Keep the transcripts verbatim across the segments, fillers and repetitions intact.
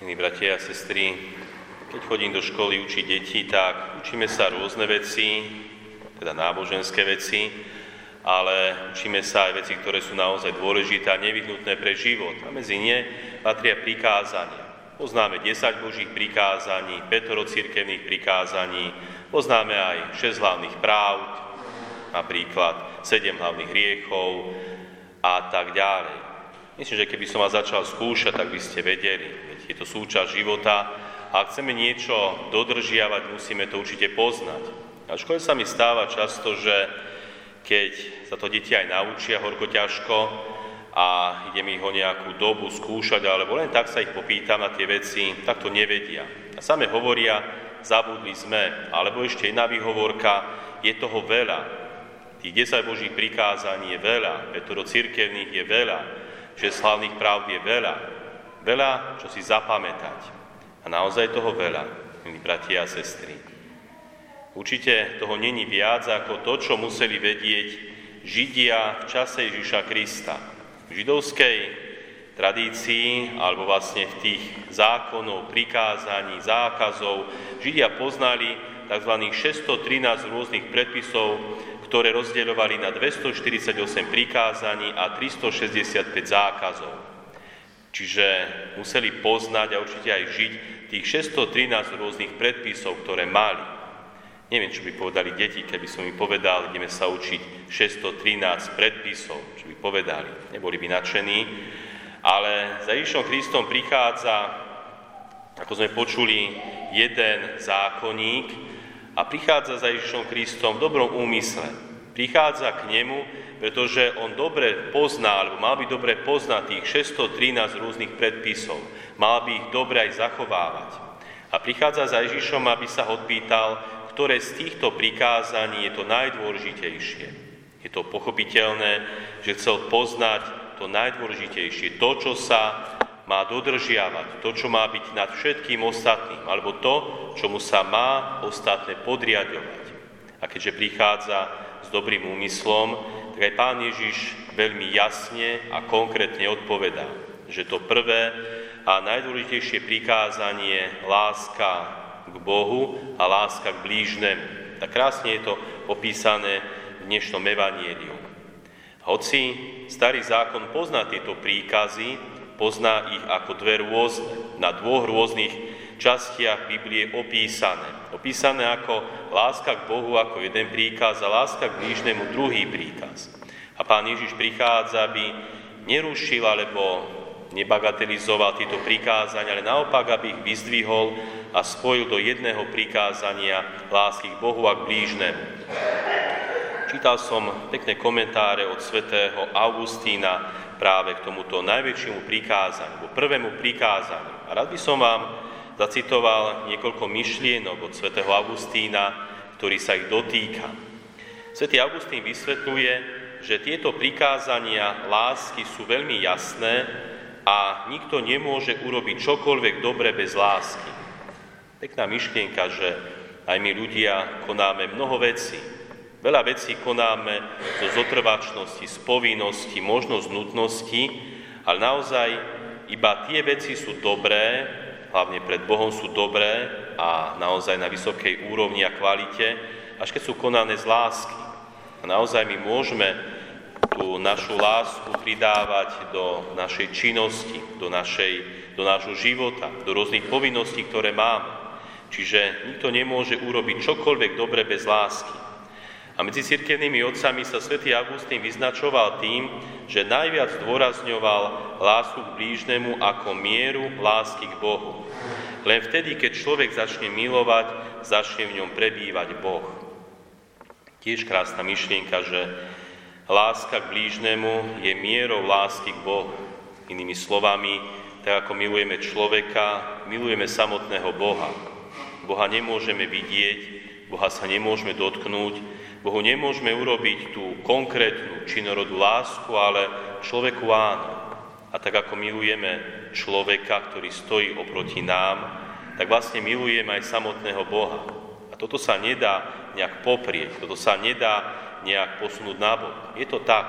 Milí bratia a sestry, keď chodím do školy učiť deti, tak učíme sa rôzne veci, teda náboženské veci, ale učíme sa aj veci, ktoré sú naozaj dôležité a nevyhnutné pre život. A medzi ne patria prikázania. Poznáme desať Božích prikázaní, päť cirkevných prikázaní, poznáme aj šesť hlavných práv, napríklad sedem hlavných hriechov a tak ďalej. Myslím, že keby som vás začal skúšať, tak by ste vedeli. Veď je to súčasť života a ak chceme niečo dodržiavať, musíme to určite poznať. A v škole sa mi stáva často, že keď sa to deti aj naučia horko ťažko a idem ich ho nejakú dobu skúšať, alebo len tak sa ich popýtam na tie veci, tak to nevedia. A same hovoria, zabudli sme, alebo ešte iná výhovorka, je toho veľa. Tých desať Božích prikázaní je veľa, päť cirkevných je veľa, že slavných pravd je veľa. Veľa, čo si zapamätať. A naozaj toho veľa, milí bratia a sestry. Určite toho není viac ako to, čo museli vedieť Židia v čase Ježiša Krista. V židovskej tradícii, alebo vlastne v tých zákonov, prikázaní, zákazov, Židia poznali tzv. šesťstotrinásť rôznych predpisov, ktoré rozdeľovali na dvestoštyridsaťosem prikázaní a tristošesťdesiatpäť zákazov. Čiže museli poznať a určite aj žiť tých šesťstotrinásť rôznych predpisov, ktoré mali. Neviem, čo by povedali deti, keby som im povedal, ideme sa učiť šesťstotrinásť predpisov, čo by povedali. Neboli by nadšení, ale za Ježišom Kristom prichádza, ako sme počuli, jeden zákonník, a prichádza za Ježišom Kristom v dobrom úmysle. Prichádza k nemu, pretože on dobre pozná, alebo mal by dobre poznať tých šesťstotrinásť rôznych predpisov. Mal by ich dobre aj zachovávať. A prichádza za Ježišom, aby sa ho odpýtal, ktoré z týchto prikázaní je to najdôležitejšie. Je to pochopiteľné, že chcel poznať to najdôležitejšie, to, čo sa má dodržiavať, to, čo má byť nad všetkým ostatným, alebo to, čomu sa má ostatné podriadovať. A keďže prichádza s dobrým úmyslom, tak aj Pán Ježiš veľmi jasne a konkrétne odpovedá, že to prvé a najdôležitejšie prikázanie láska k Bohu a láska k blížnemu. Tak krásne je to opísané v dnešnom evanjeliu. Hoci starý zákon pozná tieto príkazy, pozná ich ako dve rôzne, na dvoch rôznych častiach Biblie opísané. Opísané ako láska k Bohu ako jeden príkaz a láska k blížnemu druhý príkaz. A Pán Ježiš prichádza, aby nerušil alebo nebagatelizoval tieto prikázania, ale naopak, aby ich vyzdvihol a spojil do jedného prikázania lásky k Bohu a k blížnemu. Čítal som pekné komentáre od svätého Augustína práve k tomuto najväčšiemu prikázaniu, prvému prikázaniu. A rád by som vám zacitoval niekoľko myšlienok od svätého Augustína, ktorý sa ich dotýka. svätý Augustín vysvetľuje, že tieto prikázania lásky sú veľmi jasné a nikto nemôže urobiť čokoľvek dobre bez lásky. Pekná myšlienka, že aj my ľudia konáme mnoho vecí. Veľa vecí konáme zo zotrvačnosti, z povinnosti, možno z nutnosti, ale naozaj iba tie veci sú dobré, hlavne pred Bohom sú dobré a naozaj na vysokej úrovni a kvalite, až keď sú konané z lásky. A naozaj my môžeme tú našu lásku pridávať do našej činnosti, do našej, do nášho života, do rôznych povinností, ktoré máme. Čiže nikto nemôže urobiť čokoľvek dobre bez lásky. A medzi cirkevnými otcami sa svätý Augustín vyznačoval tým, že najviac zdôrazňoval lásku k blížnemu ako mieru lásky k Bohu. Len vtedy, keď človek začne milovať, začne v ňom prebývať Boh. Tiež krásna myšlienka, že láska k blížnemu je mierou lásky k Bohu. Inými slovami, tak ako milujeme človeka, milujeme samotného Boha. Boha nemôžeme vidieť, Boha sa nemôžeme dotknúť, Bohu nemôžeme urobiť tú konkrétnu činorodú lásku, ale človeku áno. A tak ako milujeme človeka, ktorý stojí oproti nám, tak vlastne milujeme aj samotného Boha. A toto sa nedá nejak poprieť, toto sa nedá nejak posunúť nabok. Je to tak.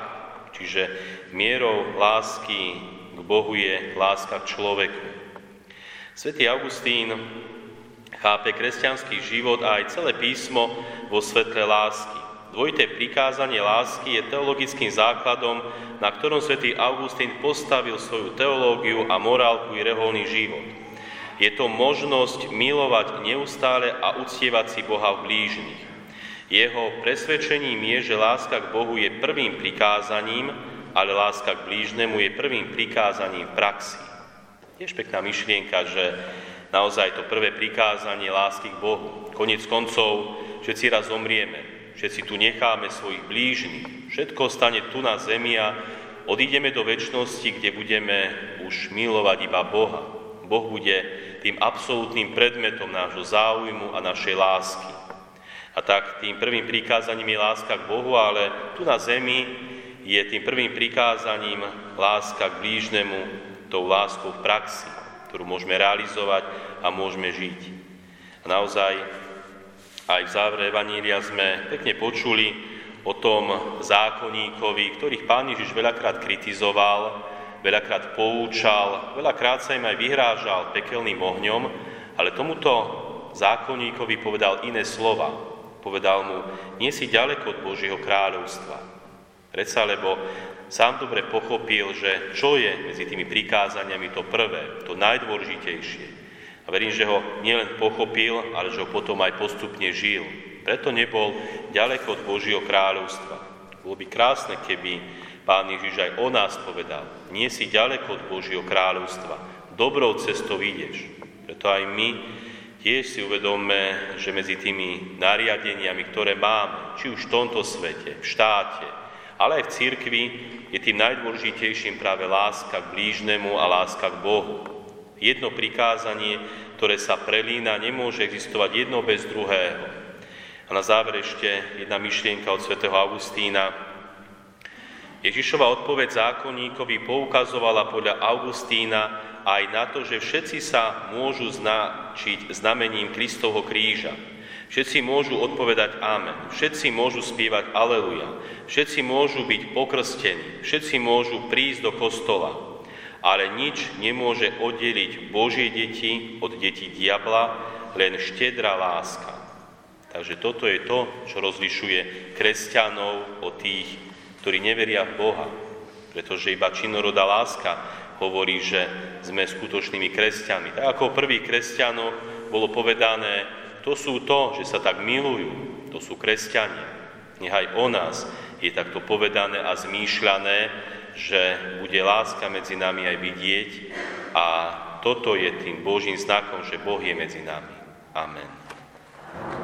Čiže mierou lásky k Bohu je láska k človeku. Sv. Augustín chápe kresťanský život a aj celé písmo vo svetle lásky. Dvojité prikázanie lásky je teologickým základom, na ktorom svätý Augustín postavil svoju teológiu a morálku i reholný život. Je to možnosť milovať neustále a uctievať si Boha v blížnych. Jeho presvedčením je, že láska k Bohu je prvým prikázaním, ale láska k blížnemu je prvým prikázaním v praxi. Tiež pekná myšlienka, že naozaj to prvé prikázanie lásky k Bohu. Koniec koncov, všetci raz zomrieme, všetci tu necháme svojich blížnych, všetko stane tu na zemi a odídeme do večnosti, kde budeme už milovať iba Boha. Boh bude tým absolútnym predmetom nášho záujmu a našej lásky. A tak tým prvým prikázaním je láska k Bohu, ale tu na zemi je tým prvým prikázaním láska k blížnemu, tou láskou v praxi, ktorú môžeme realizovať a môžeme žiť. A naozaj aj v závere Evanília sme pekne počuli o tom zákonníkovi, ktorých Pán Ježiš veľakrát kritizoval, veľakrát poučal, veľakrát sa im aj vyhrážal pekelným ohňom, ale tomuto zákonníkovi povedal iné slova. Povedal mu, nie si ďaleko od Božieho kráľovstva. Predsa, lebo sám dobre pochopil, že čo je medzi tými prikázaniami to prvé, to najdôležitejšie. A verím, že ho nielen pochopil, ale že ho potom aj postupne žil. Preto nebol ďaleko od Božieho kráľovstva. Bolo by krásne, keby Pán Ježiš aj o nás povedal, nie si ďaleko od Božieho kráľovstva, dobrou cestou ideš. Preto aj my tiež si uvedomme, že medzi tými nariadeniami, ktoré máme, či už v tomto svete, v štáte, ale aj v cirkvi je tým najdôležitejším práve láska k blížnemu a láska k Bohu. Jedno prikázanie, ktoré sa prelína, nemôže existovať jedno bez druhého. A na záver ešte jedna myšlienka od svätého Augustína. Ježišova odpoveď zákonníkovi poukazovala podľa Augustína aj na to, že všetci sa môžu značiť znamením Kristovho kríža. Všetci môžu odpovedať amen, všetci môžu spievať aleluja, všetci môžu byť pokrstení, všetci môžu prísť do kostola, ale nič nemôže oddeliť Božie deti od detí diabla, len štedrá láska. Takže toto je to, čo rozlišuje kresťanov od tých, ktorí neveria v Boha, pretože iba činorodá láska hovorí, že sme skutočnými kresťanmi. Tak ako prvých kresťanov bolo povedané, to sú to, že sa tak milujú, to sú kresťania. Nechaj o nás je takto povedané a zmýšľané, že bude láska medzi nami aj vidieť a toto je tým Božím znakom, že Boh je medzi nami. Amen.